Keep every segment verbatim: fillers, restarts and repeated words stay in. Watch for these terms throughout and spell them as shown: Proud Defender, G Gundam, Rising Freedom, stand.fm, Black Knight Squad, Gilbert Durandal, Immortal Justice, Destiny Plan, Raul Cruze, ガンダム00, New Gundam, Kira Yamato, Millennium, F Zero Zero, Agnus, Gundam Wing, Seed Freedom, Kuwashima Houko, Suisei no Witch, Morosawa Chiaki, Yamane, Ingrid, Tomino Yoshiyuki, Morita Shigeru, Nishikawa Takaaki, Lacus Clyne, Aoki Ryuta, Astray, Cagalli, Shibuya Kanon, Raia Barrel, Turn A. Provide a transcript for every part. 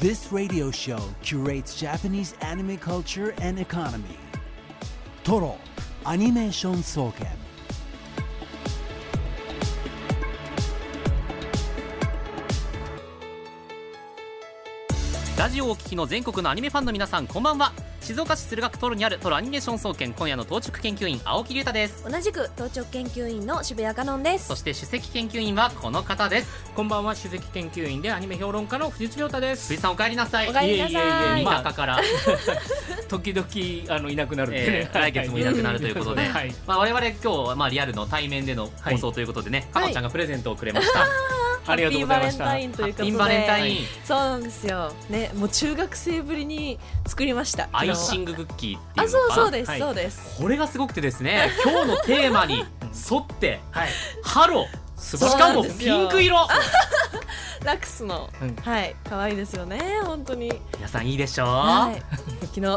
This radio show curates Japanese anime culture and economy. Toro Animation Soken. Radio をお聞きの全国のアニメファンの皆さん、こんばんは。静岡市駿河区トロにあるトロアニメーション総研、今夜の当直研究員青木隆太です。同じく当直研究員の渋谷香音です。そして首席研究員はこの方です。こんばんは。首席研究員でアニメ評論家の藤津亮太です。藤津さん、お帰りなさい。お帰りなさい。田舎から時々あのいなくなるんで、ねえー、来月もいなくなるということで、はい、まあ、我々今日、まあ、リアルの対面での放送ということでね、香音、はい、ちゃんがプレゼントをくれました、はいありがとうございました。ハッピーバレンタインということで、ハッピーバレンタイン、そうなんですよ、ね、もう中学生ぶりに作りました。アイシングクッキーっていうのかな。あ、そうそうです、はい、そうです。これがすごくてですね、今日のテーマに沿って、はい、ハロー、しかもピンク色ラクスの、うん、はい、可愛いですよね、本当に。皆さんいいでしょう、はい、昨日な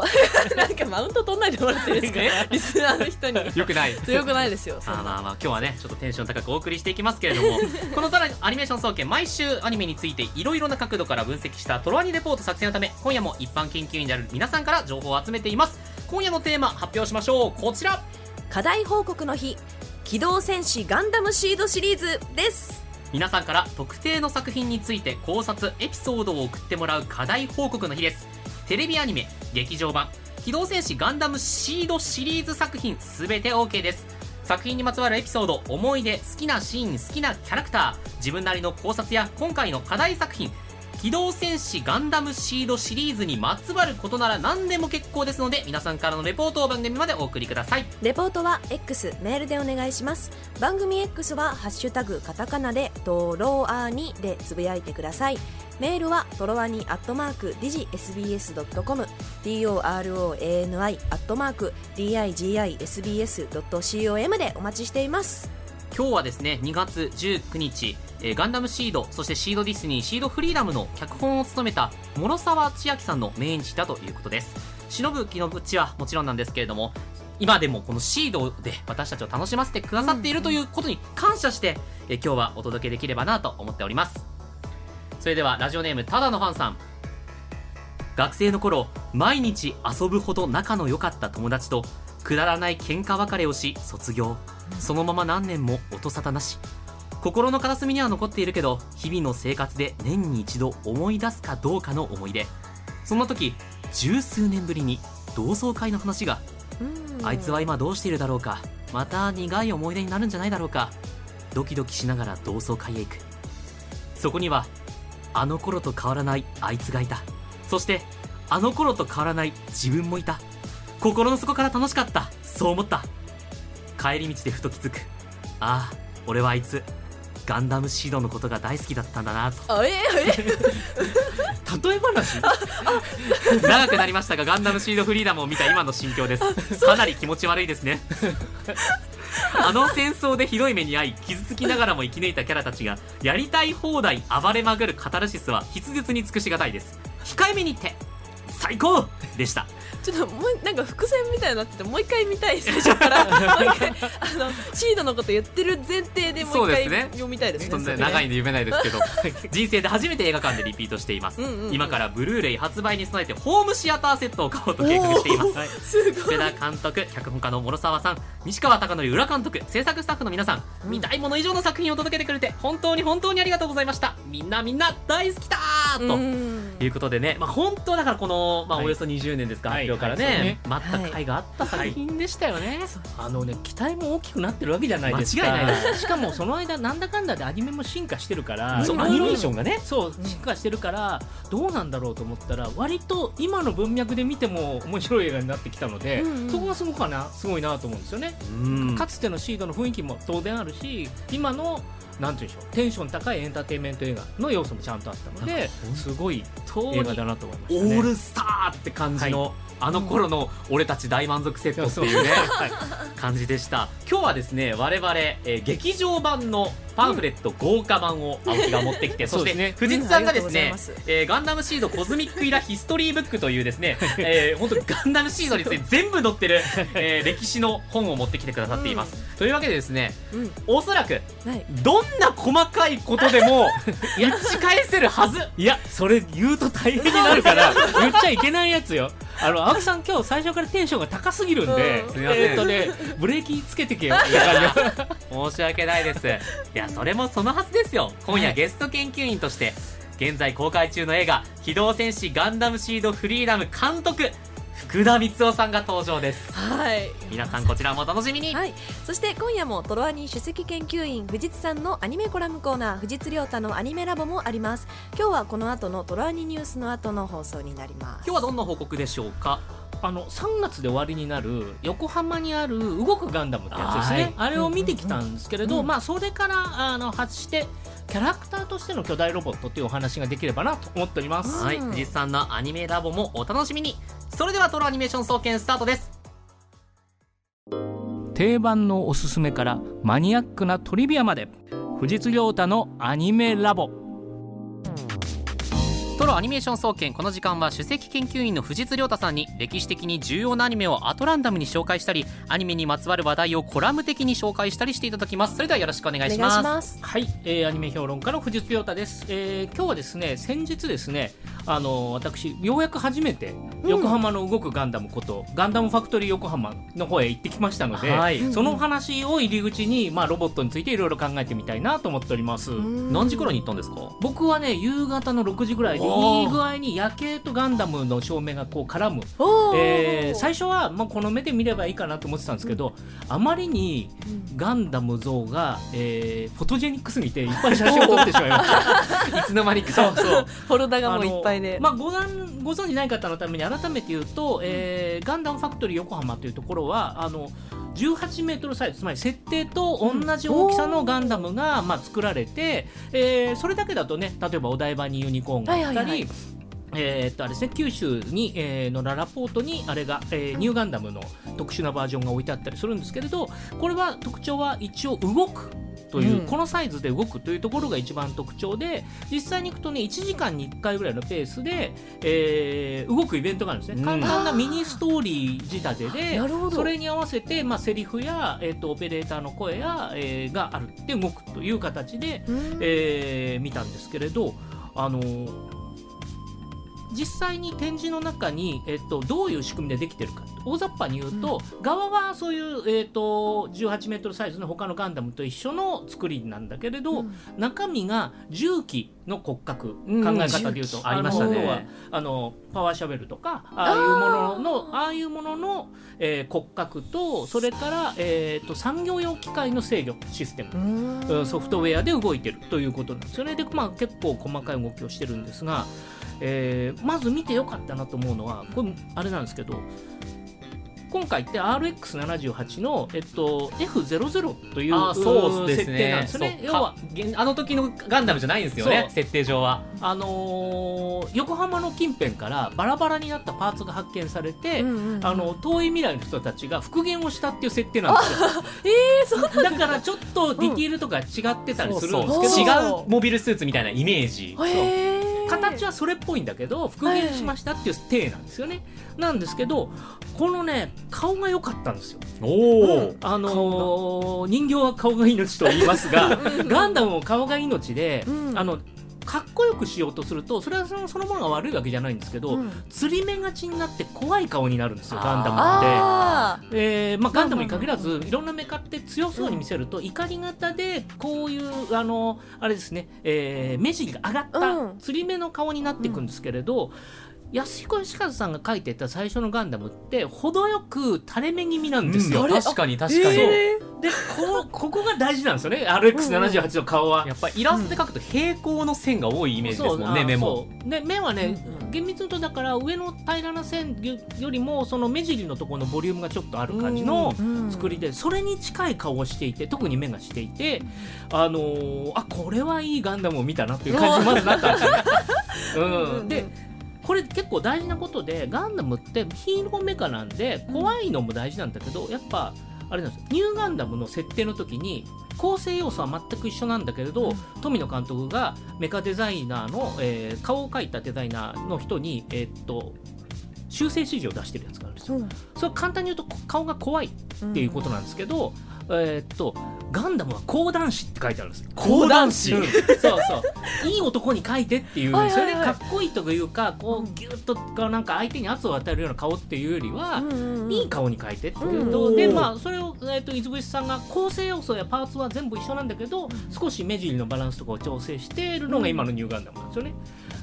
んかマウント取んないでもらっていいですかリスナーの人によくないよくないですよ。あ、まあまあ、今日はねちょっとテンション高くお送りしていきますけれどもこのトロアニメーション総研、毎週アニメについていろいろな角度から分析したトロアニレポート作成のため、今夜も一般研究員である皆さんから情報を集めています。今夜のテーマ発表しましょう。こちら、課題報告の日、機動戦士ガンダムシードシリーズです。皆さんから特定の作品について考察、エピソードを送ってもらう課題報告の日です。テレビアニメ、劇場版、機動戦士ガンダムシードシリーズ作品すべて OK です。作品にまつわるエピソード、思い出、好きなシーン、好きなキャラクター、自分なりの考察や今回の課題作品、機動戦士ガンダムシードシリーズにまつわることなら何でも結構ですので、皆さんからのレポートを番組までお送りください。レポートは X、 メールでお願いします。番組 X はハッシュタグカタカナでトロアニでつぶやいてください。メールはトロアニアットマーク ディジエスビーエスドットコム、 トロアニ アットマーク ディーアイジーアイエスビーエスドットコム でお待ちしています。今日はですね、にがつじゅうくにち、えー、ガンダムシード、そしてシードディスニー、シードフリーダムの脚本を務めた諸沢千秋さんの命日だということです。忍ぶ木のぶちはもちろんなんですけれども、今でもこのシードで私たちを楽しませてくださっているということに感謝して、えー、今日はお届けできればなと思っております。それではラジオネーム、ただのファンさん。学生の頃、毎日遊ぶほど仲の良かった友達とくだらない喧嘩別れをし卒業、そのまま何年も音沙汰なし。心の片隅には残っているけど、日々の生活で年に一度思い出すかどうかの思い出。そんな時、十数年ぶりに同窓会の話が。あいつは今どうしているだろうか、また苦い思い出になるんじゃないだろうか。ドキドキしながら同窓会へ行く。そこにはあの頃と変わらないあいつがいた。そしてあの頃と変わらない自分もいた。心の底から楽しかった、そう思った。帰り道でふと気づく。ああ、俺はあいつガンダムシードのことが大好きだったんだなと。あええ例え話長くなりましたが、ガンダムシードフリーダムを見た今の心境です。かなり気持ち悪いですねあの戦争でひどい目に遭い、傷つきながらも生き抜いたキャラたちがやりたい放題暴れまくるカタルシスは筆舌に尽くしがたいです。控えめに言って最高でした。ちょっともうなんか伏線みたいになってて、もう一回見たい。最初からもう一回あのシードのこと言ってる前提でもう一回読みたいですね。そうですね、ちょっとね、長いんで読めないですけど人生で初めて映画館でリピートしていますうんうん、うん、今からブルーレイ発売に備えてホームシアターセットを買おうと計画しています。福田監督、脚本家の諸沢さん、西川貴教裏監督、制作スタッフの皆さん、うん、見たいもの以上の作品を届けてくれて本当に本当にありがとうございました。みんなみんな大好きだーと、うん、いうことでね、まあ、本当だからこの、まあ、およそにじゅうねんですか、はい、からね、待った甲斐があった作品でしたよね、はい、あのね、期待も大きくなってるわけじゃないですか。間違いないですしかもその間なんだかんだでアニメも進化してるから、そう、アニメーションがね、そう進化してるからどうなんだろうと思ったら、割と今の文脈で見ても面白い映画になってきたので、うんうん、そこがすごくかなすごいなと思うんですよね、うん、かつてのシードの雰囲気も当然あるし、今のなんていうんでしょう、テンション高いエンターテインメント映画の要素もちゃんとあったので、すごい映画だなと思いましたね。オールスターって感じの、はい、あの頃の俺たち大満足セットっていうね、うん、感じでした。今日はですね、我々、えー、劇場版のパンフレット豪華版を青木が持ってきて、うん、そして、ね、藤津さんがですね、うんえー、ガンダムシードコズミックイラヒストリーブックというですね、えー、本当にガンダムシードにです、ね、全部載ってる、えー、歴史の本を持ってきてくださっています、うん、というわけでですね、うん、おそらくどんな細かいことでも打ち返せるはずいやそれ言うと大変になるから言っちゃいけないやつよ。あの青木さん今日最初からテンションが高すぎるんで、うん、えっとねブレーキつけてけよ申し訳ないです。いやそれもそのはずですよ。今夜ゲスト研究員として現在公開中の映画機動戦士ガンダムシードフリーダム監督福田光雄さんが登場です。はい、皆さんこちらもお楽しみに、はい、そして今夜もトロアニ首席研究員藤津さんのアニメコラムコーナー藤津亮太のアニメラボもあります。今日はこの後のトロアニニュースの後の放送になります。今日はどんな報告でしょうか。あのさんがつで終わりになる横浜にある動くガンダムってやつですね、はい、あれを見てきたんですけれど、うんうん、まあ、それからあの発してキャラクターとしての巨大ロボットというお話ができればなと思っております、うん、はい、藤津さんのアニメラボもお楽しみに。それではトロアニメーション総研スタートです。定番のおすすめからマニアックなトリビアまで藤津亮太のアニメラボ。トロアニメーション総研、この時間は首席研究員の藤津亮太さんに歴史的に重要なアニメをアトランダムに紹介したりアニメにまつわる話題をコラム的に紹介したりしていただきます。それではよろしくお願いします。お願いします。はい、えー、アニメ評論家の藤津亮太です、えー、今日はですね先日ですねあの私ようやく初めて横浜の動くガンダムこと、うん、ガンダムファクトリー横浜の方へ行ってきましたので、はい、その話を入り口に、まあ、ロボットについていろいろ考えてみたいなと思っております。何時頃に行ったんですか。僕はね夕方のろくじぐらいでいい具合に夜景とガンダムの照明がこう絡む、えー、最初は、まあ、この目で見ればいいかなと思ってたんですけど、うん、あまりにガンダム像が、えー、フォトジェニックすぎていっぱい写真を撮ってしまいましたいつの間にかそうそうフォルダがもういっぱいね、まあ、ご, ご存じない方のために改めて言うと、えー、ガンダムファクトリー横浜というところはあのじゅうはちメートルサイズ、つまり設定と同じ大きさのガンダムが、まあ、作られて、えー、それだけだとね、例えばお台場にユニコーンがあったり、はいはいはい、えーっとあれですね、九州に、えー、のララポートにあれが、えー、ニューガンダムの特殊なバージョンが置いてあったりするんですけれど、これは特徴は一応動くという、うん、このサイズで動くというところが一番特徴で、実際に行くとねいちじかんにいっかいぐらいのペースで、えー、動くイベントがあるんですね、うん、簡単なミニストーリー仕立てでそれに合わせて、まあ、セリフや、えー、とオペレーターの声や、えー、があるって動くという形で、うんえー、見たんですけれど、あのー実際に展示の中に、えっと、どういう仕組みでできてるか大雑把に言うと、うん、側はそういう、えっと、じゅうはちメートルサイズの他のガンダムと一緒の作りなんだけれど、うん、中身が重機の骨格、うん、考え方でいうとありましたね。はあのパワーシャベルとかああいうもののああいうものの、えー、骨格とそれから、えー、と産業用機械の制御システムソフトウェアで動いてるということなんですよね。で、まあ、結構細かい動きをしてるんですが、えー、まず見てよかったなと思うのはこれあれなんですけど、今回って アールエックスななじゅうはち の、えっと、エフゼロゼロ というあそうです、ね、設定なんですね。要はあの時のガンダムじゃないんですよね、設定上は。あのー、横浜の近辺からバラバラになったパーツが発見されて、うんうんうん、あの遠い未来の人たちが復元をしたっていう設定なんですよ。えー、そうなんだからちょっとディティールとか違ってたりするんですけど、うん、そうそう違うモビルスーツみたいなイメージ、えー形はそれっぽいんだけど復元しましたっていう体なんですよね、はい、なんですけどこのね顔が良かったんですよ。お、うん、あのー、人形は顔が命と言いますがガンダムも顔が命で、うん、あのかっこよくしようとするとそれはその、そのものが悪いわけじゃないんですけど、うん、釣り目がちになって怖い顔になるんですよガンダムって。えーまあ、ガンダムに限らずいろんなメカって強そうに見せると、うん、怒り型でこういうあのあれですね、えー、目尻が上がった釣り目の顔になっていくんですけれど、うんうん安彦義和さんが書いてた最初のガンダムって程よく垂れ目気味なんですよ、うん、確かに確かに、えー、で こ, ここが大事なんですよねアールエックスななじゅうはち の顔は、うんうん、やっぱりイラストで書くと平行の線が多いイメージですもんね、うん、目もで目はね、うんうん、厳密に言うとだから上の平らな線よりもその目尻のところのボリュームがちょっとある感じの作りで、うんうん、それに近い顔をしていて特に目がしていて、あのー、あこれはいいガンダムを見たなっていう感じまずなったんですよね、うんうん、でこれ結構大事なことでガンダムってヒーローメカなんで怖いのも大事なんだけどやっぱあれなんですよ、ニューガンダムの設定の時に構成要素は全く一緒なんだけれど、富野監督がメカデザイナーの、えー、顔を描いたデザイナーの人に、えー、っと修正指示を出してるやつがあるんですよ。それは簡単に言うと顔が怖いっていうことなんですけど、うん、えー、っとガンダムは講談師って書いてあるんですよ。講談師そうそういい男に書いてっていう、それでかっこいいというかこうギュッとなんか相手に圧を与えるような顔っていうよりは、うんうんうん、いい顔に書いてっていうと、うん、でまあそれを、えー、と伊豆さんが構成要素やパーツは全部一緒なんだけど少し目尻のバランスとかを調整しているのが今のニューガンダムなんですよね。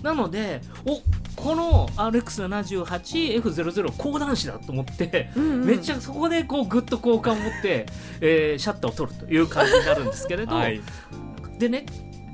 なのでおこの アールエックスななじゅうはちエフゼロゼロ 講談師だと思って、うんうん、めっちゃそこでこうグッと好感を持って、えー、シャッターを撮るという感じになるんですけれど、はい、でね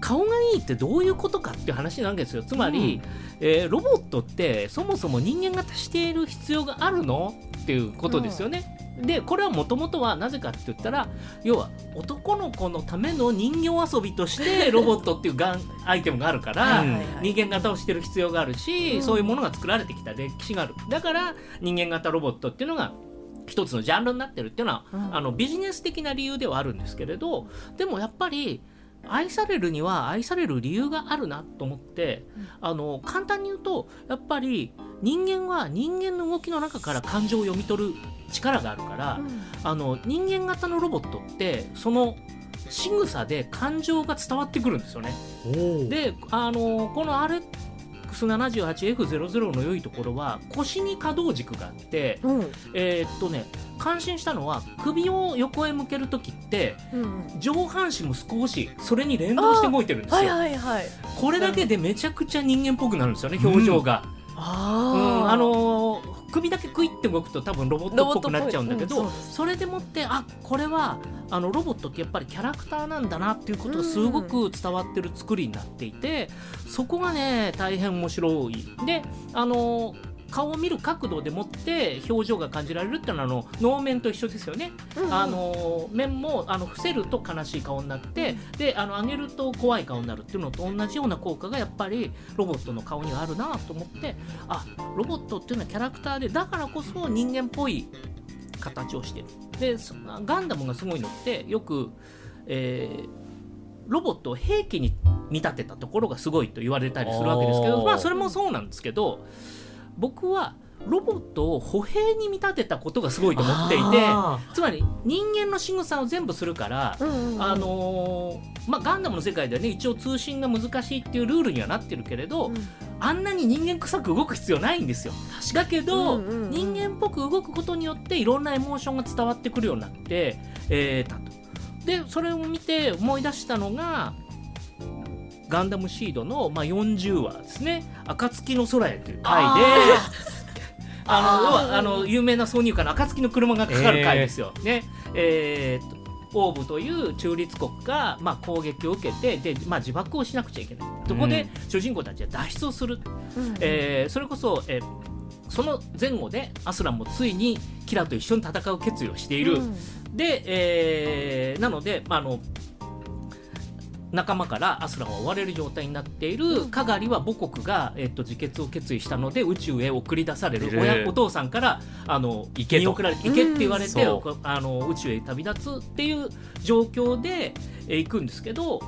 顔がいいってどういうことかっていう話なんですよ。つまり、うんえー、ロボットってそもそも人間が足している必要があるのっていうことですよね、うん、でこれはもともとはなぜかって言ったら要は男の子のための人形遊びとしてロボットっていうガンアイテムがあるからはいはい、はい、人間型をしている必要があるし、うん、そういうものが作られてきた歴史がある。だから人間型ロボットっていうのが一つのジャンルになってるっていうのは、うん、あのビジネス的な理由ではあるんですけれど、でもやっぱり愛されるには愛される理由があるなと思って、うん、あの簡単に言うとやっぱり人間は人間の動きの中から感情を読み取る力があるから、うん、あの人間型のロボットってその仕草で感情が伝わってくるんですよね。であのこのあれエックスななじゅうはちエフゼロゼロ の良いところは腰に可動軸があって、うん、えー、っとね感心したのは首を横へ向けるときって、うん、上半身も少しそれに連動して動いてるんですよ、はいはいはい、これだけでめちゃくちゃ人間っぽくなるんですよね、うん、表情が、うんあうんあのー、首だけクイッて動くと多分ロボットっぽくなっちゃうんだけど、うん、そ, それでもってあこれはあのロボットってやっぱりキャラクターなんだなっていうことがすごく伝わってる作りになっていて、うん、そこがね大変面白いで、あのー顔を見る角度でもって表情が感じられるっていうのはあの能面と一緒ですよね、うん、あの面もあの伏せると悲しい顔になって、うん、であの上げると怖い顔になるっていうのと同じような効果がやっぱりロボットの顔にはあるなと思って、あロボットっていうのはキャラクターでだからこそ人間っぽい形をしてる。でガンダムがすごいのってよく、えー、ロボットを兵器に見立てたところがすごいと言われたりするわけですけど、まあそれもそうなんですけど、僕はロボットを歩兵に見立てたことがすごいと思っていて、つまり人間の仕草を全部するから、うんうんうん、あのーまあ、ガンダムの世界ではね一応通信が難しいっていうルールにはなってるけれど、うん、あんなに人間臭く動く必要ないんですよ。だけど、うんうんうん、人間っぽく動くことによっていろんなエモーションが伝わってくるようになって、えー、たと。でそれを見て思い出したのがガンダムシードの、まあ、よんじゅうわですね、暁の空へという回でああのあの有名な挿入歌の暁の車がかかる回ですよ、えーねえー、っとオーブという中立国が、まあ、攻撃を受けてで、まあ、自爆をしなくちゃいけない、うん、そこで主人公たちは脱出をする、うんえー、それこそ、えー、その前後でアスランもついにキラと一緒に戦う決意をしている、うん、で、えー、なので、まあ、あの仲間からアスランは追われる状態になっている。カガリは母国が、えっと、自決を決意したので宇宙へ送り出される、えー、お父さんからあの行けと見送られて行けって言われてあの宇宙へ旅立つっていう状況で、えー、行くんですけど、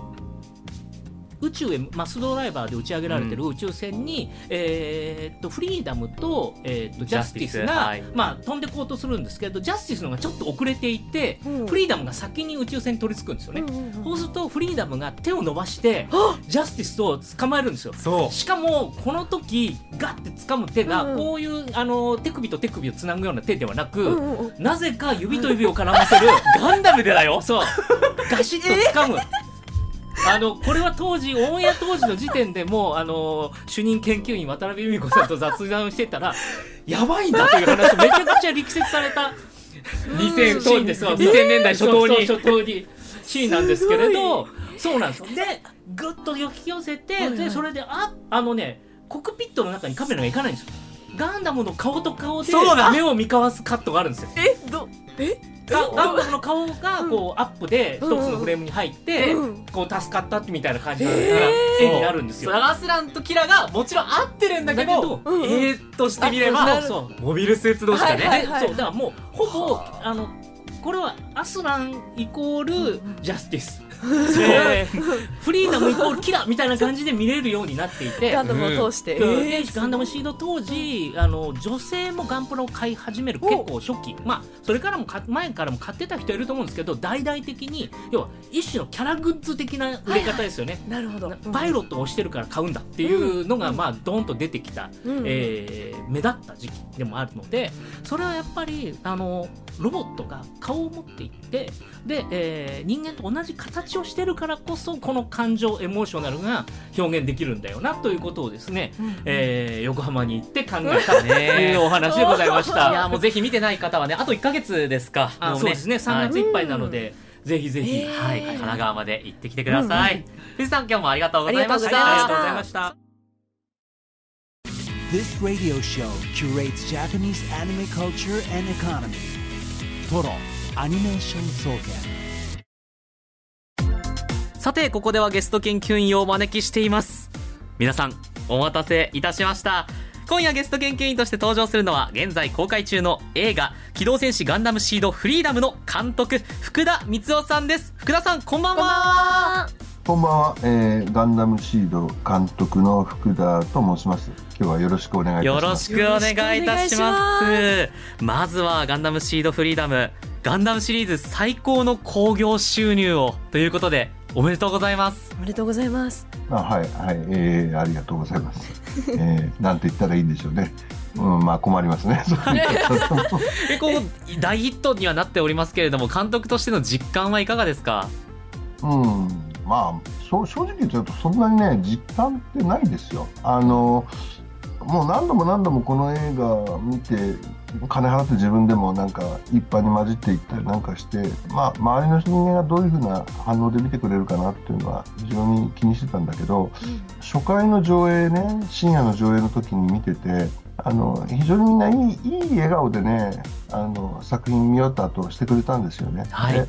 宇宙へマスドライバーで打ち上げられてる宇宙船に、うんえー、っとフリーダム と,、えー、っとジャスティスが、はいまあ、飛んでこうとするんですけど、ジャスティスの方がちょっと遅れていて、うん、フリーダムが先に宇宙船に取り付くんですよね、うんうんうん、そうするとフリーダムが手を伸ばして、うん、ジャスティスを捕まえるんですよ。しかもこの時ガッて掴む手がこういう、うんうん、あの手首と手首をつなぐような手ではなく、うんうんうん、なぜか指と指を絡ませるガンダムでだよそうガシッと掴む、えーあのこれは当時オンエア当時の時点でもう、あのー、主任研究員渡辺由美子さんと雑談してたらやばいんだという話めちゃくちゃ力説されたにせんねんだい初頭に、初頭にシーンなんですけれど、そうなんですよ。でぐっと引き寄せて、でそれでああのねコクピットの中にカメラがいかないんですよ。ガンダムの顔と顔で目を見交わすカットがあるんですよ。えどえガンダムの顔がこうアップで一つのフレームに入ってこう助かったみたいな感じの絵になるんですよ。アスランとキラがもちろん合ってるんだけど、えーっとしてみればモビルスーツ同士だね。そうだからもうほぼあのこれはアスランイコールジャスティス、えー、フリーダムイコールキラみたいな感じで見れるようになっていてガンダムを通して、えー、ガンダムシード当時あの女性もガンプラを買い始める結構初期、まあ、それからもか前からも買ってた人いると思うんですけど大々的に要は一種のキャラグッズ的な売れ方ですよね、はいはい、なるほど、うん、パイロットを推してるから買うんだっていうのが、うんまあ、ドーンと出てきた、うんえー、目立った時期でもあるのでそれはやっぱりあのロボットが顔を持っていってで、えー、人間と同じ形をしてるからこそこの感情エモーショナルが表現できるんだよなということをですね、うんうんえー、横浜に行って考えたというお話でございましたいやもうぜひ見てない方はねあといっかげつですかあもう、ね、そうですねさんがついっぱいなので、うん、ぜひぜひ、えーはい、神奈川まで行ってきてください、うんうん、藤さん今日もありがとうございましたありがとうございましたThis radio show curates Japanese anime culture and economy. トロアニメーション総研さてここではゲスト研究員をお招きしています。皆さんお待たせいたしました。今夜ゲスト研究員として登場するのは現在公開中の映画機動戦士ガンダムシードフリーダムの監督福田光雄さんです。福田さんこんばんは。こんばんは、えー、ガンダムシード監督の福田と申します。今日はよろしくお願いいたします。よろしくお願いいたします。まずはガンダムシードフリーダムガンダムシリーズ最高の興行収入をということでおめでとうございます。おめでとうございます。あ、はいはい、えー、ありがとうございます。えー、なんて言ったらいいんでしょうね。うん、まあ困りますね。こう大ヒットにはなっておりますけれども、監督としての実感はいかがですか。うん、まあ正直言っちゃうとそんなにね実感ってないですよ。あのもう何度も何度もこの映画見て。金払って自分でもなんか一般に混じっていったりなんかして、まあ、周りの人間がどういうふうな反応で見てくれるかなっていうのは非常に気にしてたんだけど、うん、初回の上映ね深夜の上映の時に見ててあの非常にみんないい、いい笑顔でねあの作品見終わった後してくれたんですよね、はい、で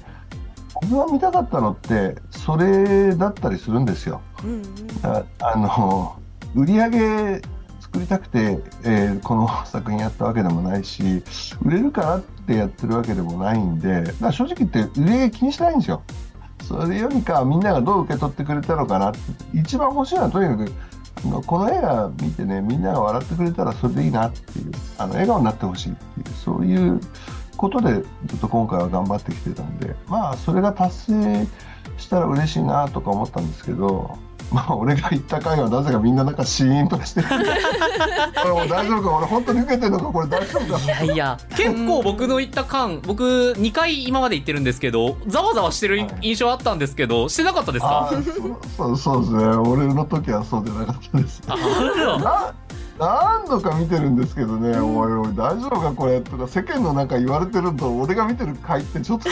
これは見たかったのってそれだったりするんですよ、うんうん、だあの売り上げ作りたくて、えー、この作品やったわけでもないし売れるからってやってるわけでもないんでだから正直言って売れ気にしないんですよ。それよりかみんながどう受け取ってくれたのかなって一番欲しいのはとにかくこの映画見てねみんなが笑ってくれたらそれでいいなっていうあの笑顔になってほしいっていうそういうことでちょっと今回は頑張ってきてたんでまあそれが達成したら嬉しいなとか思ったんですけどまあ、俺が言った回はなぜかみんななんかシーンとしてる俺も大丈夫か俺本当に受けてるのかこれ大丈夫かいやいや結構僕の言った間僕にかい今まで言ってるんですけどざわざわしてる印象あったんですけど、はい、してなかったですか。あ そ, そ, そうですね俺の時はそうじゃなかったですあ何度か見てるんですけどね、うん、おいおい大丈夫かこれとか世間のなんか言われてると俺が見てる回ってちょっと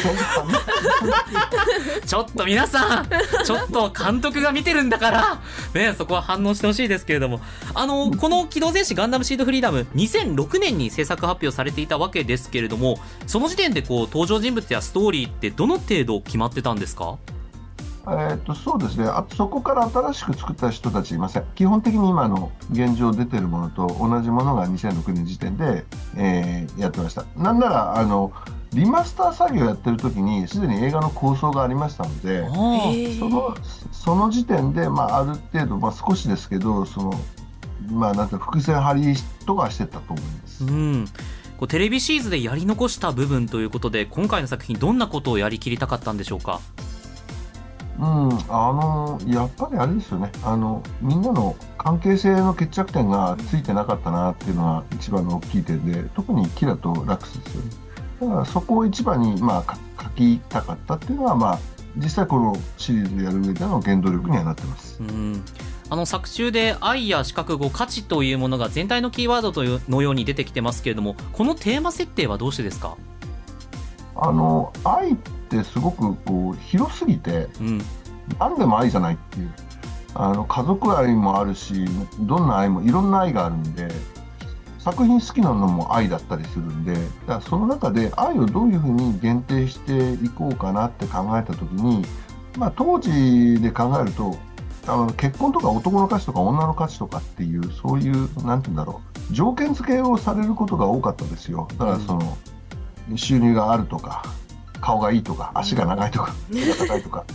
ちょっと皆さんちょっと監督が見てるんだから、ね、そこは反応してほしいですけれどもあのこの機動戦士ガンダムシードフリーダムにせんろくねんに制作発表されていたわけですけれどもその時点でこう登場人物やストーリーってどの程度決まってたんですか。えー、っとそうですねあとそこから新しく作った人たちいません。基本的に今の現状出てるものと同じものがにせんろくねん時点で、えー、やってました。なんならあのリマスター作業やってる時にすでに映画の構想がありましたのでその、その時点で、まあ、ある程度、まあ、少しですけどその、まあ、なんて伏線張りとかしてたと思います、うん、こうテレビシリーズでやり残した部分ということで今回の作品どんなことをやりきりたかったんでしょうか。うん、あのやっぱりあれですよねあのみんなの関係性の決着点がついてなかったなっていうのが一番の大きい点で特にキラとラクスですよね。だからそこを一番に、まあ、書きたかったっていうのは、まあ、実際このシリーズでやる上での原動力にはなってます、うん、あの作中で愛や視覚語価値というものが全体のキーワードというのように出てきてますけれどもこのテーマ設定はどうしてですか。あの愛ってすごくこう広すぎて、うん、何でも愛じゃないっていうあの家族愛もあるしどんな愛もいろんな愛があるんで作品好きなのも愛だったりするんでだからその中で愛をどういうふうに限定していこうかなって考えた時に、まあ、当時で考えるとあの結婚とか男の価値とか女の価値とかっていうそういうなんて言うんだろう条件付けをされることが多かったですよ。だからその、うん収入があるとか顔がいいとか足が長いとか手が高いとか、だ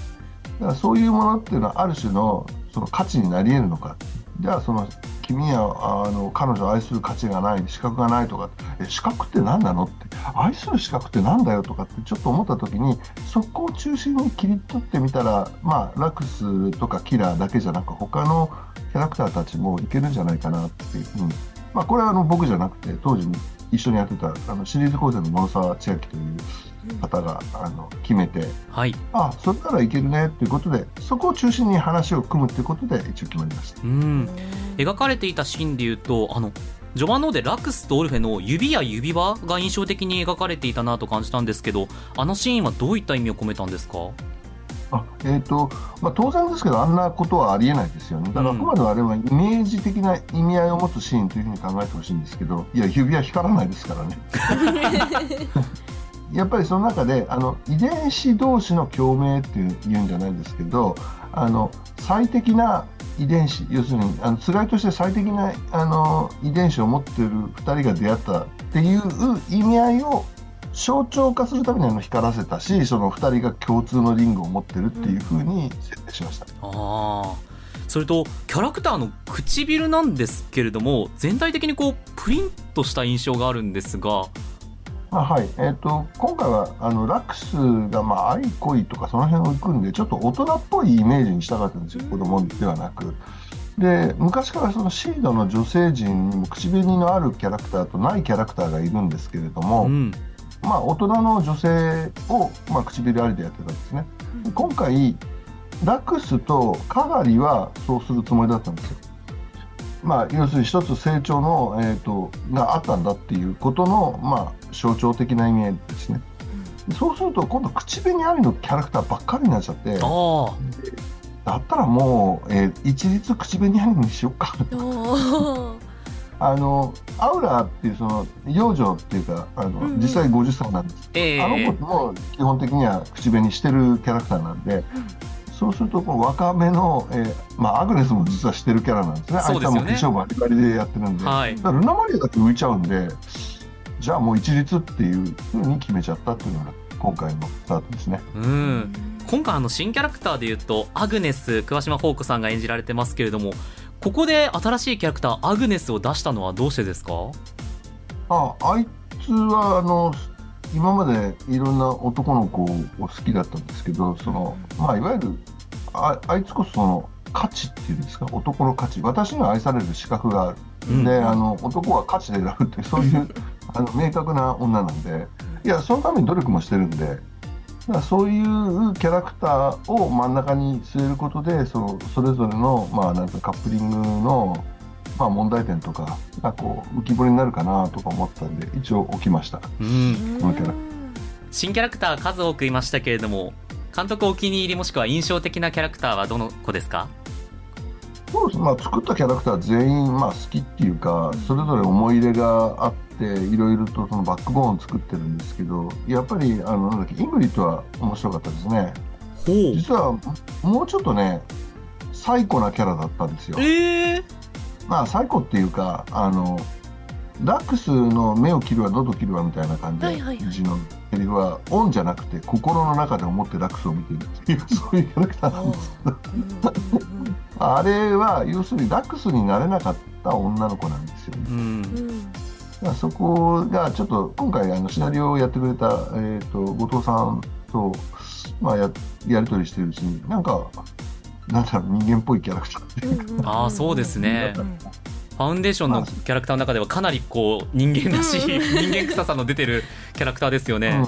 からそういうものっていうのはある種のその価値になり得るのか、じゃあその君やあの彼女を愛する価値がない、資格がないとか、え資格って何なのって、愛する資格って何だよとかってちょっと思った時に、そこを中心に切り取ってみたら、まあ、ラクスとかキラーだけじゃなく他のキャラクターたちもいけるんじゃないかなっていう、うんまあ、これはあの僕じゃなくて当時一緒にやってたあのシリーズ構成の諸沢千秋という方があの決めて、はい、あそれならいけるねということで、そこを中心に話を組むということで一応決まりました。うん、描かれていたシーンでいうと、あの序盤のでラクスとオルフェの指や指輪が印象的に描かれていたなと感じたんですけど、あのシーンはどういった意味を込めたんですか？あえーとまあ、当然ですけどあんなことはありえないですよね。だからあくまであれはイメージ的な意味合いを持つシーンというふうに考えてほしいんですけど、いや指輪光らないですからねやっぱりその中であの遺伝子同士の共鳴っていうんじゃないですけど、あの最適な遺伝子、要するにあのつがいとして最適なあの遺伝子を持っているふたりが出会ったっていう意味合いを象徴化するためにあの光らせたし、そのふたりが共通のリングを持ってるっていう風に設定しました、うん、あそれとキャラクターの唇なんですけれども、全体的にこうプリンとした印象があるんですが、あはい、えー、と今回はあのラクスが、まあ、愛恋とかその辺をいくんでちょっと大人っぽいイメージにしたかったんですよ、子供ではなく。で昔からそのシードの女性陣にも口紅のあるキャラクターとないキャラクターがいるんですけれども、うんまあ、大人の女性を、まあ、唇ありでやってたんですね。今回ラクスとカガリはそうするつもりだったんですよ。まあ、要するに一つ成長の、えー、とがあったんだっていうことの、まあ、象徴的な意味ですね。そうすると今度口紅ありのキャラクターばっかりになっちゃって、あだったらもう、えー、一律口紅ありにしようかあのアウラっていうその幼女っていうかあの、うんうん、実際ごじゅっさいなんです、えー、あの子も基本的には口紅してるキャラクターなんで、うん、そうするとこの若めの、えーまあ、アグネスも実はしてるキャラなんですね。そうですよね。あいつはもう化粧バリバリでやってるんで、はい、だからルナマリアだけ浮いちゃうんで、じゃあもう一律っていうふうに決めちゃったっていうのが今回のスタートですね。うん今回あの新キャラクターでいうとアグネス、桑島宝子さんが演じられてますけれども、ここで新しいキャラクターアグネスを出したのはどうしてですか？ あ, あいつはあの今までいろんな男の子を好きだったんですけど、その、まあ、いわゆる あ, あいつこその価値っていうんですか、男の価値、私には愛される資格がある、うん、であの男は価値で選ぶって、そういうあの明確な女なんで、いやそのために努力もしてるんで、だからそういうキャラクターを真ん中に据えることで そ, それぞれの、まあ、なんかカップリングの、まあ、問題点とかがこう浮き彫りになるかなとか思ったんで一応置きました、うん、このキャラ新キャラクター数多くいましたけれども、監督お気に入りもしくは印象的なキャラクターはどの子ですか？そうです、まあ、作ったキャラクター全員、まあ、好きっていうかそれぞれ思い入れがあっていろいろとそのバックボーンを作ってるんですけど、やっぱりあのなんだっけイングリッドは面白かったですね。実はもうちょっとねサイコなキャラだったんですよ、えーまあ、サイコっていうかあのラックスの目を切るわ喉を切るわみたいな感じで、はいはいはい、うちのセリフはオンじゃなくて心の中で思ってラックスを見ているっていうそういうキャラクターなんですあれは要するにラックスになれなかった女の子なんですよね、うんそこがちょっと今回あのシナリオをやってくれた、えー、と後藤さんと、まあ、や, やり取りしてるうちになんかなんだろう人間っぽいキャラクターっていうかあーそうですね、ファウンデーションのキャラクターの中ではかなりこう人間らしい、うん、人間臭さの出てるキャラクターですよね、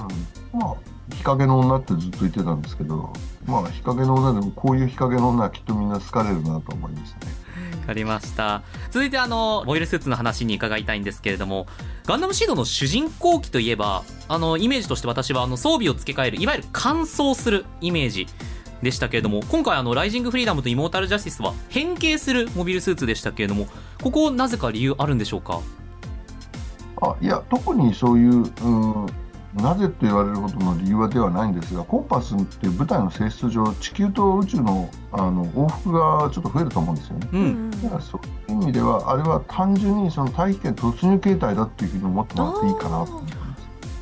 うんまあ、日陰の女ってずっと言ってたんですけど、まあ、日陰の女でもこういう日陰の女はきっとみんな好かれるなと思いましたね。わかりました。続いてあのボイルスーツの話に伺いたいんですけれども、ガンダムシードの主人公機といえばあのイメージとして私はあの装備を付け替える、いわゆる乾燥するイメージでしたけれども、今回あのライジングフリーダムとイモータルジャスティスは変形するモビルスーツでしたけれども、ここなぜか理由あるんでしょうか？あいや特にそういう、うんなぜと言われるほどの理由はではないんですが、コンパスっていう舞台の性質上地球と宇宙 の, あの往復がちょっと増えると思うんですよね、うん、だからそういう意味ではあれは単純にその大気圏突入形態だっていうふうに思ってもらっていいかなと思います。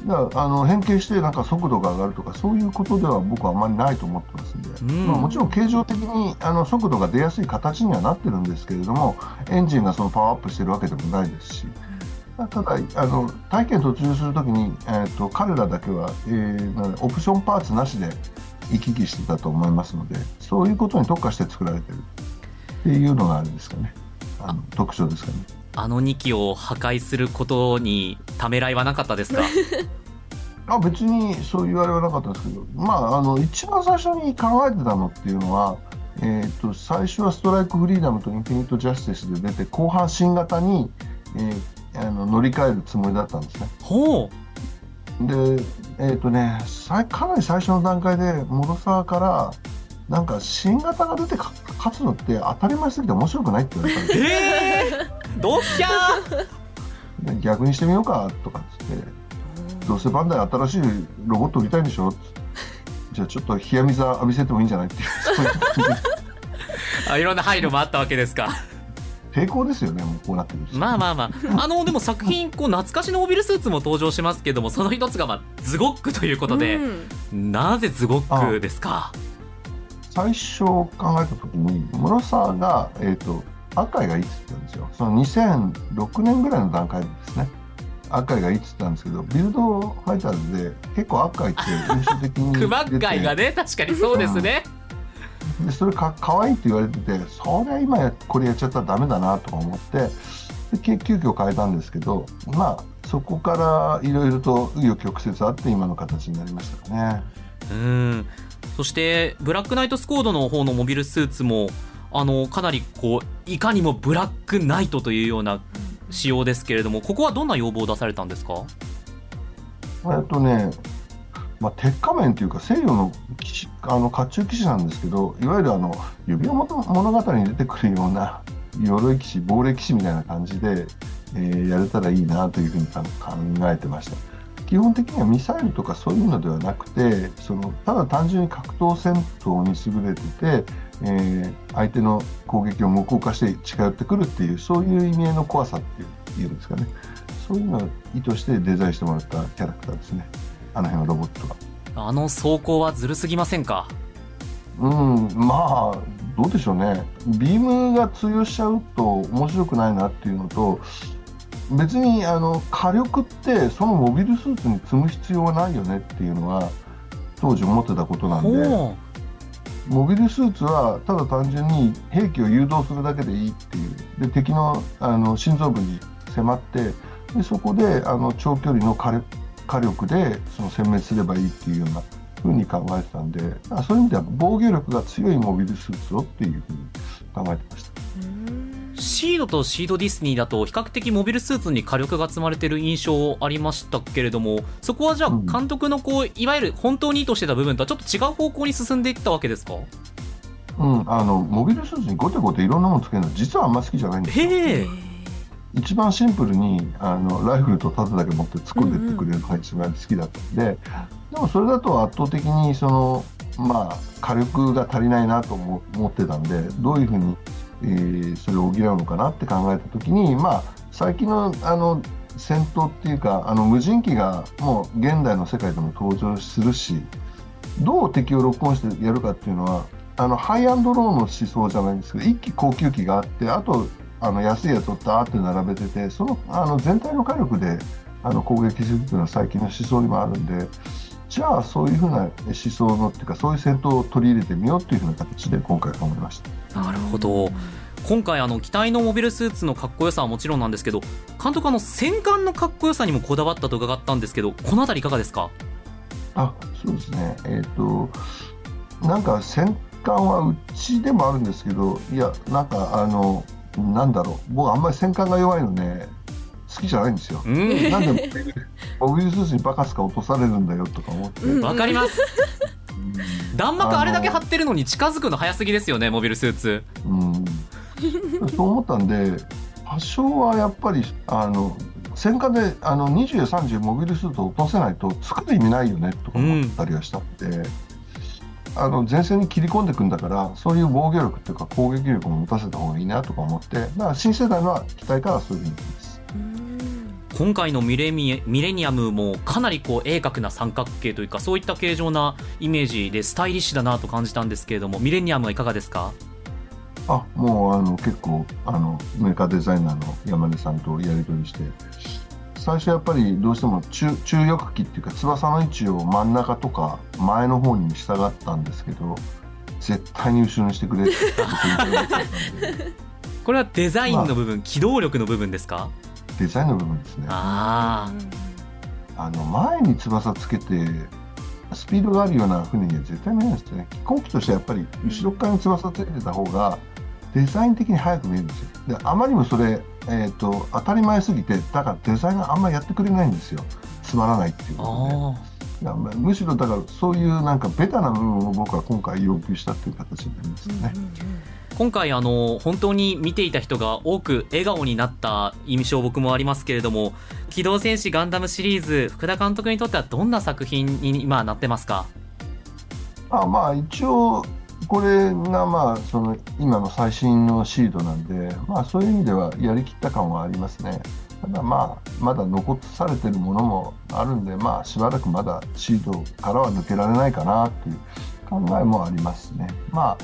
だからあの変形してなんか速度が上がるとかそういうことでは僕はあまりないと思ってますんで、うんまあ、もちろん形状的にあの速度が出やすい形にはなってるんですけれどもエンジンがそのパワーアップしてるわけでもないですし、ただあの体験途中するときに、えー、と彼らだけは、えー、オプションパーツなしで行き来してたと思いますのでそういうことに特化して作られてるっていうのがあるんですかね、あの特徴ですかね。あのに機を破壊することにためらいはなかったですか？あ別にそういうあれはなかったんですけど、まあ、あの一番最初に考えてたのっていうのは、えー、と最初はストライクフリーダムとインフィニットジャスティスで出て後半新型に、えー、あの乗り換えるつもりだったんですね。ほうで、えーとね、かなり最初の段階で諸沢からなんか新型が出て勝つのって当たり前すぎて面白くないって言われたんです。えー、どうしちゃう逆にしてみようかとかつってどうせバンダイ新しいロボット売りたいんでしょじゃあちょっと冷や水浴びせてもいいんじゃないっていうあいろんな配慮もあったわけですか。抵抗ですよね、もうこうなってるし。まあまあまあ、あのでも作品こう懐かしのモビルスーツも登場しますけどもその一つが、まあ、ズゴックということで、うん、なぜズゴックですか？最初考えた時に室沢が、えーと、赤いがいいって言ったんですよ。そのにせんろくねんぐらいの段階ですね。赤いがいいって言ったんですけどビルドファイターズで結構赤いって印象的に出て熊赤いがね、確かにそうですね、うんでそれ か, かわいいって言われててそりゃ今やこれやっちゃったらダメだなとか思って急遽変えたんですけど、まあ、そこからいろいろと紆余曲折あって今の形になりましたね。うん、そしてブラックナイトスコードの方のモビルスーツもあのかなりこういかにもブラックナイトというような仕様ですけれどもここはどんな要望を出されたんですか？えっとねまあ、鉄仮面というか西洋の騎士、あの甲冑騎士なんですけどいわゆるあの指輪物語に出てくるような鎧騎士亡霊騎士みたいな感じで、えー、やれたらいいなというふうに考えてました。基本的にはミサイルとかそういうのではなくてそのただ単純に格闘戦闘に優れてて、えー、相手の攻撃を無効化して近寄ってくるっていうそういう意味の怖さっていうんですかね、そういうのを意図してデザインしてもらったキャラクターですね。あの辺のロボットがあの走行はずるすぎませんか？うん、まあどうでしょうね。ビームが通用しちゃうと面白くないなっていうのと別にあの火力ってそのモビルスーツに積む必要はないよねっていうのは当時思ってたことなんでモビルスーツはただ単純に兵器を誘導するだけでいいっていうで敵 の, あの心臓部に迫ってでそこであの長距離の火力火力でその殲滅すればいいっていうような風に考えてたんでそういう意味では防御力が強いモビルスーツをっていう風に考えてました。シードとシードディスニーだと比較的モビルスーツに火力が積まれてる印象ありましたけれどもそこはじゃあ監督のこう、うん、いわゆる本当に意図してた部分とはちょっと違う方向に進んでいったわけですか？うん、あのモビルスーツにゴテゴテいろんなものつけるの実はあんま好きじゃないんですよ。へー、一番シンプルにあのライフルと盾だけ持って突っ込んでってくれるのが一番好きだったんで、うんうん、でもそれだと圧倒的にその、まあ、火力が足りないなと思ってたんでどういうふうに、えー、それを補うのかなって考えた時に、まあ、最近 の, あの戦闘っていうかあの無人機がもう現代の世界でも登場するしどう敵をロックオンしてやるかっていうのはあのハイアンドローの思想じゃないんですけど一機高級機があってあとあの安いやつをダーッと並べててその、 あの全体の火力であの攻撃するというのは最近の思想にもあるんでじゃあそういうふうな思想のっていうかそういう戦闘を取り入れてみようというふうな形で今回考えました。なるほど。今回あの機体のモビルスーツのかっこよさはもちろんなんですけど監督あの戦艦のかっこよさにもこだわったと伺ったんですけどこのあたりいかがですか？あ、そうですね、えーと、なんか戦艦はうちでもあるんですけどいやなんかあのなんだろう僕あんまり戦艦が弱いのね好きじゃないんですよ、うん、なんでモビルスーツにバカすか落とされるんだよとか思ってわ、うん、かります、うん、弾幕あれだけ張ってるのに近づくの早すぎですよねモビルスーツ、うん、そう思ったんで多少はやっぱりあの戦艦であのにじゅう、さんじゅうモビルスーツを落とせないと作る意味ないよねとか思ったりはしたので、うんあの前線に切り込んでいくんだからそういう防御力というか攻撃力も持たせた方がいいなとか思ってだから新世代の機体からそういうふうにです。今回のミレミ、ミレニアムもかなりこう鋭角な三角形というか、そういった形状なイメージでスタイリッシュだなと感じたんですけれども、ミレニアムはいかがですか？あ、もうあの結構あのメーカーデザイナーの山根さんとやり取りして、最初やっぱりどうしても中、中翼機っていうか翼の位置を真ん中とか前の方にしたがったんですけど、絶対に後ろにしてくれってこれはデザインの部分、まあ、機動力の部分ですか？デザインの部分ですね。ああの前に翼つけてスピードがあるような船には絶対見えないですね。飛行機としてはやっぱり後ろ側に翼つけてた方がデザイン的に早く見えるんですよ。であまりもそれ、えー、と当たり前すぎて、だからデザインがあんまりやってくれないんですよ、つまらないっていうことで。あむしろだからそういうなんかベタな部分を僕は今回要求したっていう形になりますよね、うんうんうん。今回あの本当に見ていた人が多く笑顔になった印象僕もありますけれども、機動戦士ガンダムシリーズ、福田監督にとってはどんな作品に今なってますか？あ、まあ、一応これがまあその今の最新のシードなんで、まあ、そういう意味ではやりきった感はありますね。ただまあまだ残されてるものもあるんで、まあ、しばらくまだシードからは抜けられないかなっていう考えもありますね。まあ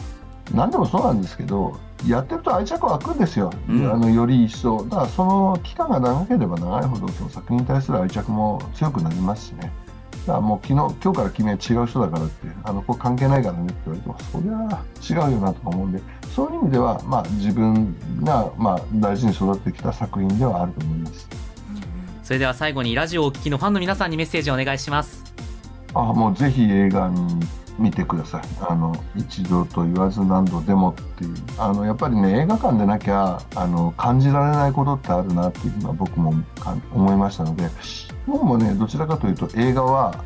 何でもそうなんですけど、やってると愛着湧くんですよ、うん、あのより一層。だからその期間が長ければ長いほどその作品に対する愛着も強くなりますしね。だからもう昨日今日から君は違う人だからって、あのこれ関係ないからねって言われても、そりゃ違うよなとか思うんで、そういう意味では、まあ、自分がまあ大事に育ってきた作品ではあると思います。それでは最後にラジオをお聞きのファンの皆さんにメッセージをお願いします。あ、もうぜひ映画に見てください。あの一度と言わず何度でもっていう、あのやっぱりね映画館でなきゃあの感じられないことってあるなっていうのは僕も思いましたので、僕もねどちらかというと映画は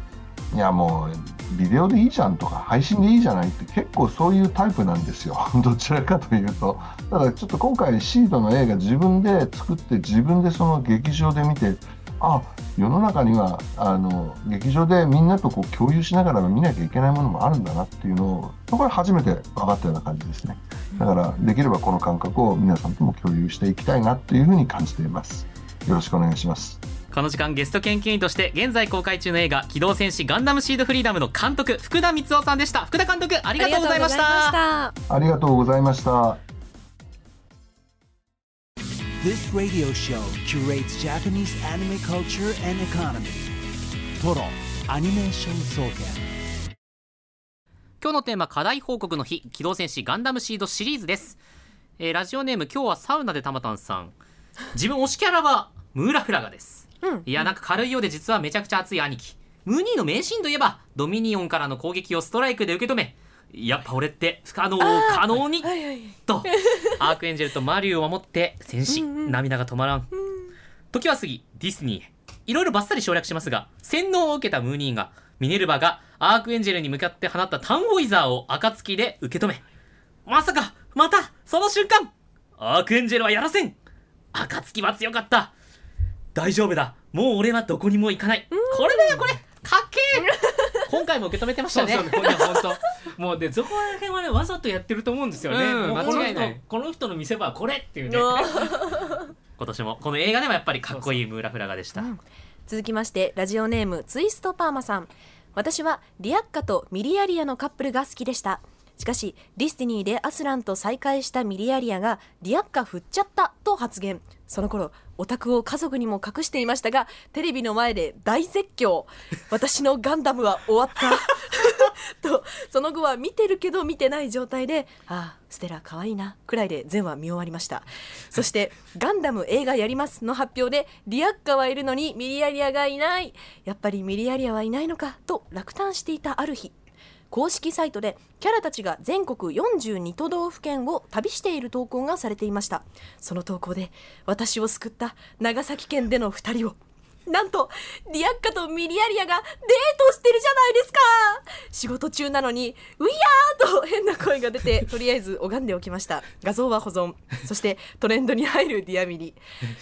いやもうビデオでいいじゃんとか配信でいいじゃないって結構そういうタイプなんですよどちらかというと。ただちょっと今回シードの映画自分で作って自分でその劇場で見て、あ、世の中にはあの劇場でみんなとこう共有しながら見なきゃいけないものもあるんだなっていうのを、これ初めて分かったような感じですね。だからできればこの感覚を皆さんとも共有していきたいなっていうふうに感じています。よろしくお願いします。この時間ゲスト研究員として現在公開中の映画機動戦士ガンダムシードフリーダムの監督、福田光雄さんでした。福田監督、ありがとうございました。ありがとうございました。This radio show curates Japanese anime culture and economy. Toro Animation Soken。 今日のテーマ、課題報告の日、機動戦士ガンダムシードシリーズです、えー、ラジオネーム今日はサウナでたまたんさん、自分推しキャラはムーラフラガです、うん、いやなんか軽いようで実はめちゃくちゃ熱い兄貴ムーニーの名シーンといえばドミニオンからの攻撃をストライクで受け止め、やっぱ俺って不可能を可能に、はいはいはい、とアークエンジェルとマリューを守って戦士、うんうん、涙が止まらん、うん、時は過ぎディスニーへ、いろいろバッサリ省略しますが、洗脳を受けたムーニーがミネルヴァがアークエンジェルに向かって放ったタンホイザーを暁で受け止め、まさかまたその瞬間アークエンジェルはやらせん、暁は強かった、大丈夫だもう俺はどこにも行かない、これだよこれかっけー今回も受け止めてましたね。そうそう、ね、本当もうでそこら辺はねわざとやってると思うんですよね、うん、もうこの人間違いない、この人の見せ場はこれっていうね今年もこの映画でもやっぱりかっこいいムーラフラガでした、うん、続きましてラジオネームツイストパーマさん、私はディアッカとミリアリアのカップルが好きでした。しかしディスティニーでアスランと再会したミリアリアがディアッカ振っちゃったと発言、その頃オタクを家族にも隠していましたがテレビの前で大絶叫、私のガンダムは終わったとその後は見てるけど見てない状態で、ああステラ可愛いなくらいで全話見終わりました。そしてガンダム映画やりますの発表でディアッカはいるのにミリアリアがいない、やっぱりミリアリアはいないのかと落胆していたある日、公式サイトでキャラたちが全国よんじゅうに都道府県を旅している投稿がされていました。その投稿で私を救った長崎県でのふたりを、なんとディアッカとミリアリアがデートしてるじゃないですか。仕事中なのにうやーと変な声が出てとりあえず拝んでおきました。画像は保存、そしてトレンドに入るディアミリ、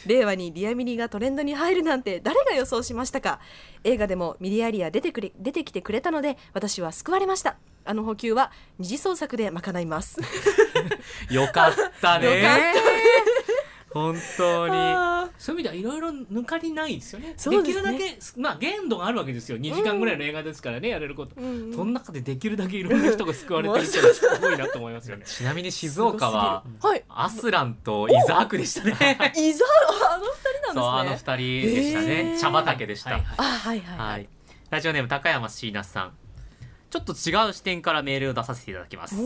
令和にディアミリがトレンドに入るなんて誰が予想しましたか。映画でもミリアリア出てくれ出てきてくれたので私は救われました。あの補給は二次創作で賄いますよかったね、よかったね本当にそういう意味ではいろいろ抜かりないですよ ね, ですねできるだけ、まあ、限度があるわけですよ。にじかんぐらいの映画ですからね、うん、やれること、うんうん、その中でできるだけいろんな人が救われてるっていうのはすごいなと思いますよね。ちなみに静岡はアスランとイザークでしたね。イザーあのふたりなんですね。そうあのふたりでしたね、えー、茶畑でした。はいはい、あはいはいはいはい、ラジオネーム高山椎名さん、ちょっと違う視点からメールを出させていただきます。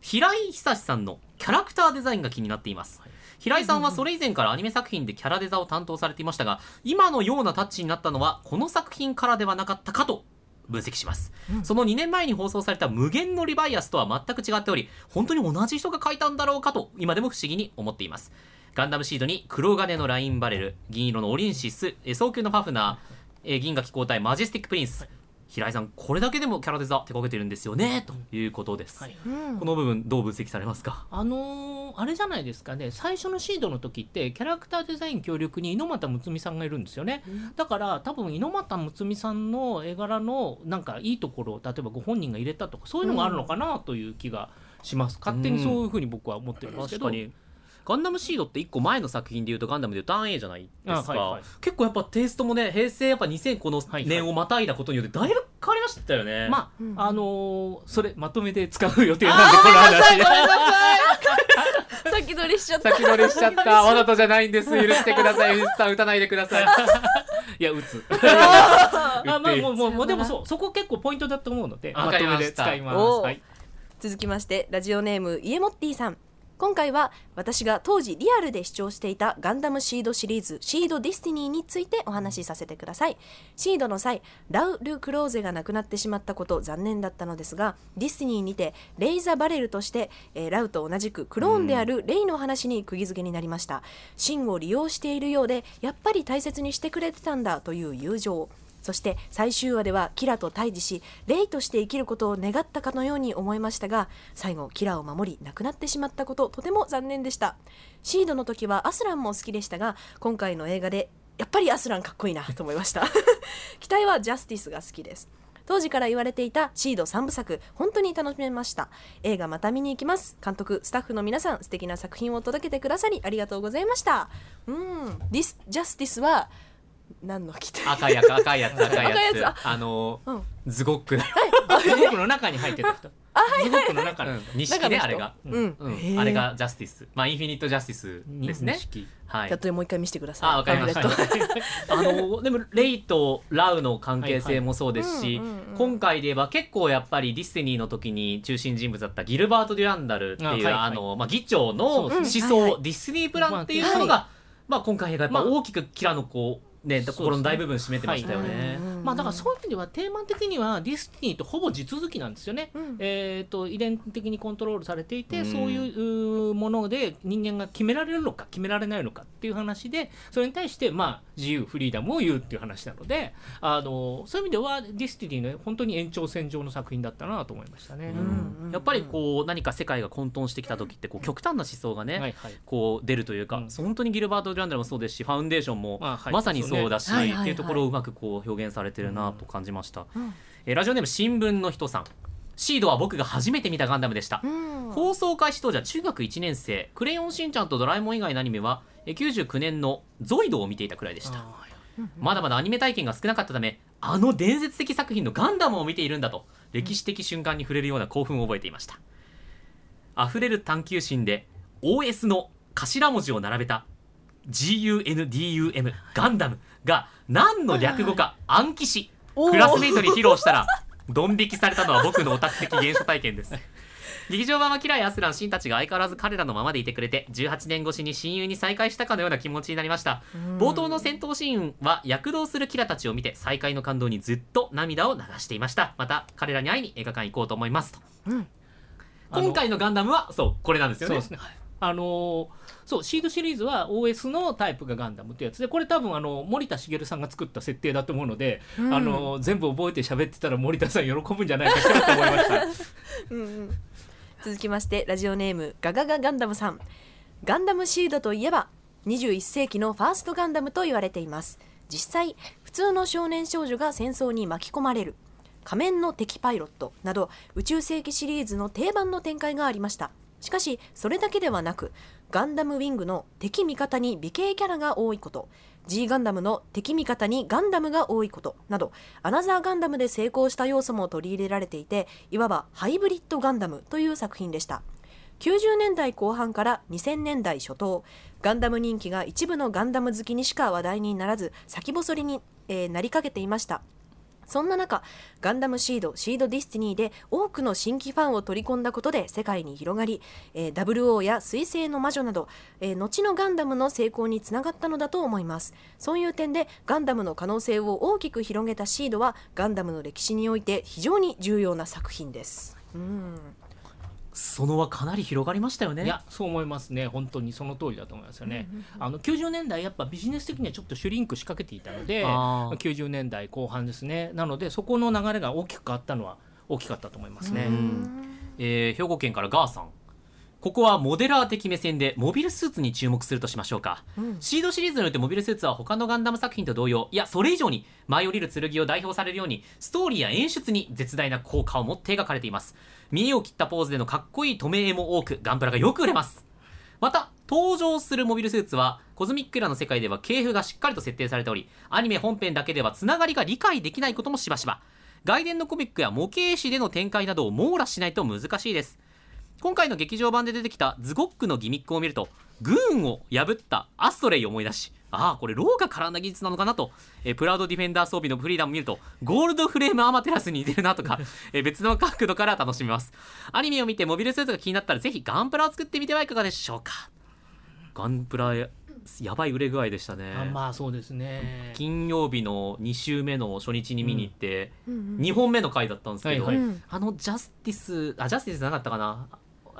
平井久志さんのキャラクターデザインが気になっています。平井さんはそれ以前からアニメ作品でキャラデザを担当されていましたが、今のようなタッチになったのはこの作品からではなかったかと分析します、うん、そのにねんまえに放送された無限のリバイアスとは全く違っており、本当に同じ人が描いたんだろうかと今でも不思議に思っています。ガンダムシードに黒金のラインバレル、銀色のオリンシス、蒼穹のファフナー、銀河機甲隊、マジェスティックプリンス、平井さんこれだけでもキャラデザ手掛けてるんですよね、ということです、はい、うん、この部分どう分析されますか。あのー、あれじゃないですかね、最初のシードの時ってキャラクターデザイン協力に猪俣睦美さんがいるんですよね、うん、だから多分猪俣睦美さんの絵柄のなんかいいところを例えばご本人が入れたとかそういうのがあるのかなという気がします、うん、勝手にそういうふうに僕は思ってるんですけど、うん、確かにガンダムシードっていっこまえの作品でいうとガンダムでいうターン A じゃないですか、はいはい、結構やっぱテイストもね、平成やっぱにせんこの年をまたいだことによってだいぶ変わりましたよね、はいはい、まあ、うん、あのー、それまとめて使う予定なんでこの話先取りしちゃった先取りしちゃったわざとじゃないんです、許してください。さん打たないでくださいいや打つあ、まあ、もうもうでもそうそこ結構ポイントだと思うのでまとめで使います、はい、続きましてラジオネームイエモッティさん、今回は私が当時リアルで視聴していたガンダムシードシリーズシードディスティニーについてお話しさせてください。シードの際ラウル・クローゼが亡くなってしまったこと残念だったのですが、ディスティニーにてレイザ・バレルとして、えー、ラウと同じくクローンであるレイの話に釘付けになりました。芯を利用しているようでやっぱり大切にしてくれてたんだという友情、そして最終話ではキラと対峙しレイとして生きることを願ったかのように思いましたが、最後キラを守り亡くなってしまったこととても残念でした。シードの時はアスランも好きでしたが、今回の映画でやっぱりアスランかっこいいなと思いました期待はジャスティスが好きです。当時から言われていたシードさんぶさく本当に楽しめました。映画また見に行きます。監督スタッフの皆さん素敵な作品を届けてくださりありがとうございました。うーんディスジャスティスは何の機体、赤いやつ赤いやつ赤いや つ, 赤いやつあのーうん、ズゴックだよ、はい、ズゴックの中に入ってた人ズゴックの中の錦ね、あれが、うんうん、あれがジャスティス、まあ、インフィニットジャスティスですね、はい、例えもう一回見せてください。あ、わかりましたあのでもレイとラウの関係性もそうですし、今回で言えば結構やっぱりディスティニーの時に中心人物だったギルバート・デュランダルっていう、あ、はいはい、あのまあ、議長の思想、うんはいはい、ディスティニープランっていうものが、はいまあ、今回がやっぱ大きくキラのこうね、心の大部分占めてましたよね。まあだからそういう意味ではテーマ的にはディスティニーとほぼ地続きなんですよね、うん、えーと遺伝的にコントロールされていて、うん、そういうもので人間が決められるのか決められないのかっていう話で、それに対してまあ自由フリーダムを言うっていう話なので、あのそういう意味ではディスティニーの本当に延長線上の作品だったなと思いましたね、うん、やっぱりこう何か世界が混沌してきた時ってこう極端な思想がね、はいはい、こう出るというか、うん、本当にギルバート・デュランダルもそうですし、ファウンデーションもまさにそうだし、はいはいはい、っていうところをうまくこう表現されてるなと感じました、うんうん、えー、ラジオネーム新聞の人さん、シードは僕が初めて見たガンダムでした、うん、放送開始当時は中学いちねんせい、クレヨンしんちゃんとドラえもん以外のアニメはきゅうじゅうきゅうねんのゾイドを見ていたくらいでした。まだまだアニメ体験が少なかったため、あの伝説的作品のガンダムを見ているんだと歴史的瞬間に触れるような興奮を覚えていました。溢れる探求心で オーエス の頭文字を並べたジーユーエヌディーユーエム ガンダムが何の略語か暗記しクラスメートに披露したらドン引きされたのは僕のオタク的原初体験です劇場版はキライ、アスラン、シンたちが相変わらず彼らのままでいてくれて、じゅうはちねん越しに親友に再会したかのような気持ちになりました。冒頭の戦闘シーンは躍動するキラたちを見て再会の感動にずっと涙を流していました。また彼らに会いに映画館行こうと思いますと、うん、今回のガンダムはそうこれなんですよね。そうですね、あのそうシードシリーズは オーエス のタイプがガンダムってやつで、これ多分あの森田茂さんが作った設定だと思うので、うん、あの全部覚えて喋ってたら森田さん喜ぶんじゃないかと思いましたうん、うん、続きましてラジオネームガガガガンダムさん、ガンダムシードといえばにじゅういっせいきのファーストガンダムと言われています。実際普通の少年少女が戦争に巻き込まれる、仮面の敵パイロットなど宇宙世紀シリーズの定番の展開がありました。しかしそれだけではなく、ガンダムウィングの敵味方に美形キャラが多いこと、 G ガンダムの敵味方にガンダムが多いことなど、アナザーガンダムで成功した要素も取り入れられていて、いわばハイブリッドガンダムという作品でした。きゅうじゅうねんだいこう半からにせんねんだいしょ頭、ガンダム人気が一部のガンダム好きにしか話題にならず、先細りに、えー、なりかけていました。そんな中、ガンダムシード、シードディスティニーで多くの新規ファンを取り込んだことで世界に広がり、えー、ダブルオー や水星の魔女など、えー、後のガンダムの成功につながったのだと思います。そういう点で、ガンダムの可能性を大きく広げたシードは、ガンダムの歴史において非常に重要な作品です。うーん、その輪かなり広がりましたよね。いや、そう思いますね。本当にその通りだと思いますよね。あのきゅうじゅうねんだいやっぱビジネス的にはちょっとシュリンク仕掛けていたので、きゅうじゅうねんだいこう半ですね。なのでそこの流れが大きく変わったのは大きかったと思いますね。うん、えー、兵庫県からガーさん、ここはモデラー的目線でモビルスーツに注目するとしましょうか、うん、シードシリーズにおいてモビルスーツは他のガンダム作品と同様、いやそれ以上に舞い降りる剣を代表されるように、ストーリーや演出に絶大な効果を持って描かれています。見栄を切ったポーズでのかっこいい止め絵も多く、ガンプラがよく売れます。また登場するモビルスーツはコズミックエラの世界では系譜がしっかりと設定されており、アニメ本編だけではつながりが理解できないこともしばしば、外伝のコミックや模型誌での展開などを網羅しないと難しいです。今回の劇場版で出てきたズゴックのギミックを見ると、グーンを破ったアストレイを思い出し、ああこれローが絡んだ技術なのかなと、えー、プラウドディフェンダー装備のフリーダムを見るとゴールドフレームアマテラスに似てるなとか、えー、別の角度から楽しめます。アニメを見てモビルスーツが気になったらぜひガンプラを作ってみてはいかがでしょうか。ガンプラやばい売れ具合でしたね。あ、まあそうですね。金曜日のにしゅうめの初日に見に行って、うん、にほんめの回だったんですけど、はいはい、あのジャスティスあジャスティスなかったかな、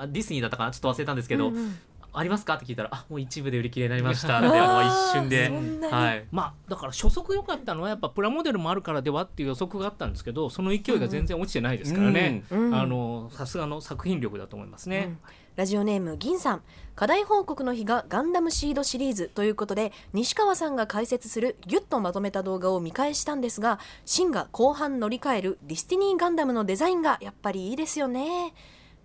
ディスニーだったかな、ちょっと忘れたんですけど、うんうん、ありますかって聞いたら、あもう一部で売り切れになりましたで、もう一瞬で、はい、まあだから初速良かったのはやっぱプラモデルもあるからではっていう予測があったんですけど、その勢いが全然落ちてないですからね、うんうん、あのさすがの作品力だと思いますね、うん。ラジオネーム銀さん、課題報告の日がガンダムシードシリーズということで、西川さんが解説するギュッとまとめた動画を見返したんですが、シンが後半乗り換えるディスティニーガンダムのデザインがやっぱりいいですよね。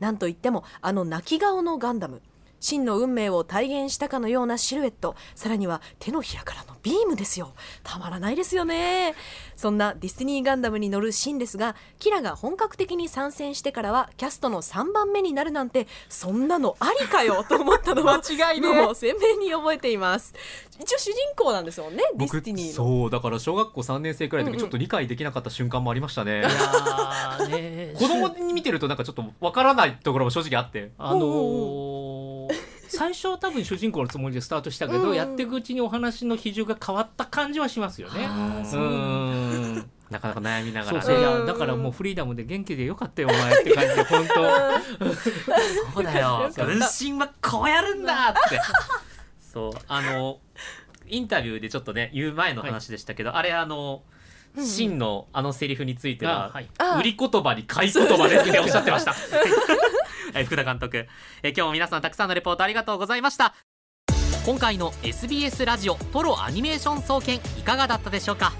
なんといってもあの泣き顔のガンダム、シンの運命を体現したかのようなシルエット、さらには手のひらからのビームですよ。たまらないですよね。そんなディスティニーガンダムに乗るシンですが、キラが本格的に参戦してからはキャストのさんばんめになるなんて、そんなのありかよと思ったのは間違い、ね、もう鮮明に覚えています。一応主人公なんですもんね、ディスティニーの。そうだから小学校さんねんせいくらいの時、ちょっと理解できなかった瞬間もありましたね。子供に見てるとなんかちょっとわからないところも正直あって、あのー最初は多分主人公のつもりでスタートしたけど、うん、やっていくうちにお話の比重が変わった感じはしますよね。うんなかなか悩みながら、ね、そうそう、いやだからもうフリーダムで元気でよかったよお前って感じで本当そうだよ、分身はこうやるんだってそうあのインタビューでちょっとね言う前の話でしたけど、はい、あれあのシンのあのセリフについては、うん、売り言葉に買い言葉ですっておっしゃってました福田監督、え今日も皆さんたくさんのレポートありがとうございました。今回の エスビーエス ラジオトロアニメーション総研いかがだったでしょうか。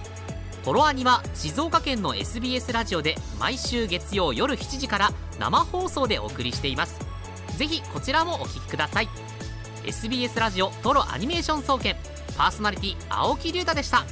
トロアニは静岡県の エスビーエス ラジオで毎週月曜夜しちじから生放送でお送りしています。ぜひこちらもお聞きください。 エスビーエス ラジオトロアニメーション総研、パーソナリティ青木龍太でした。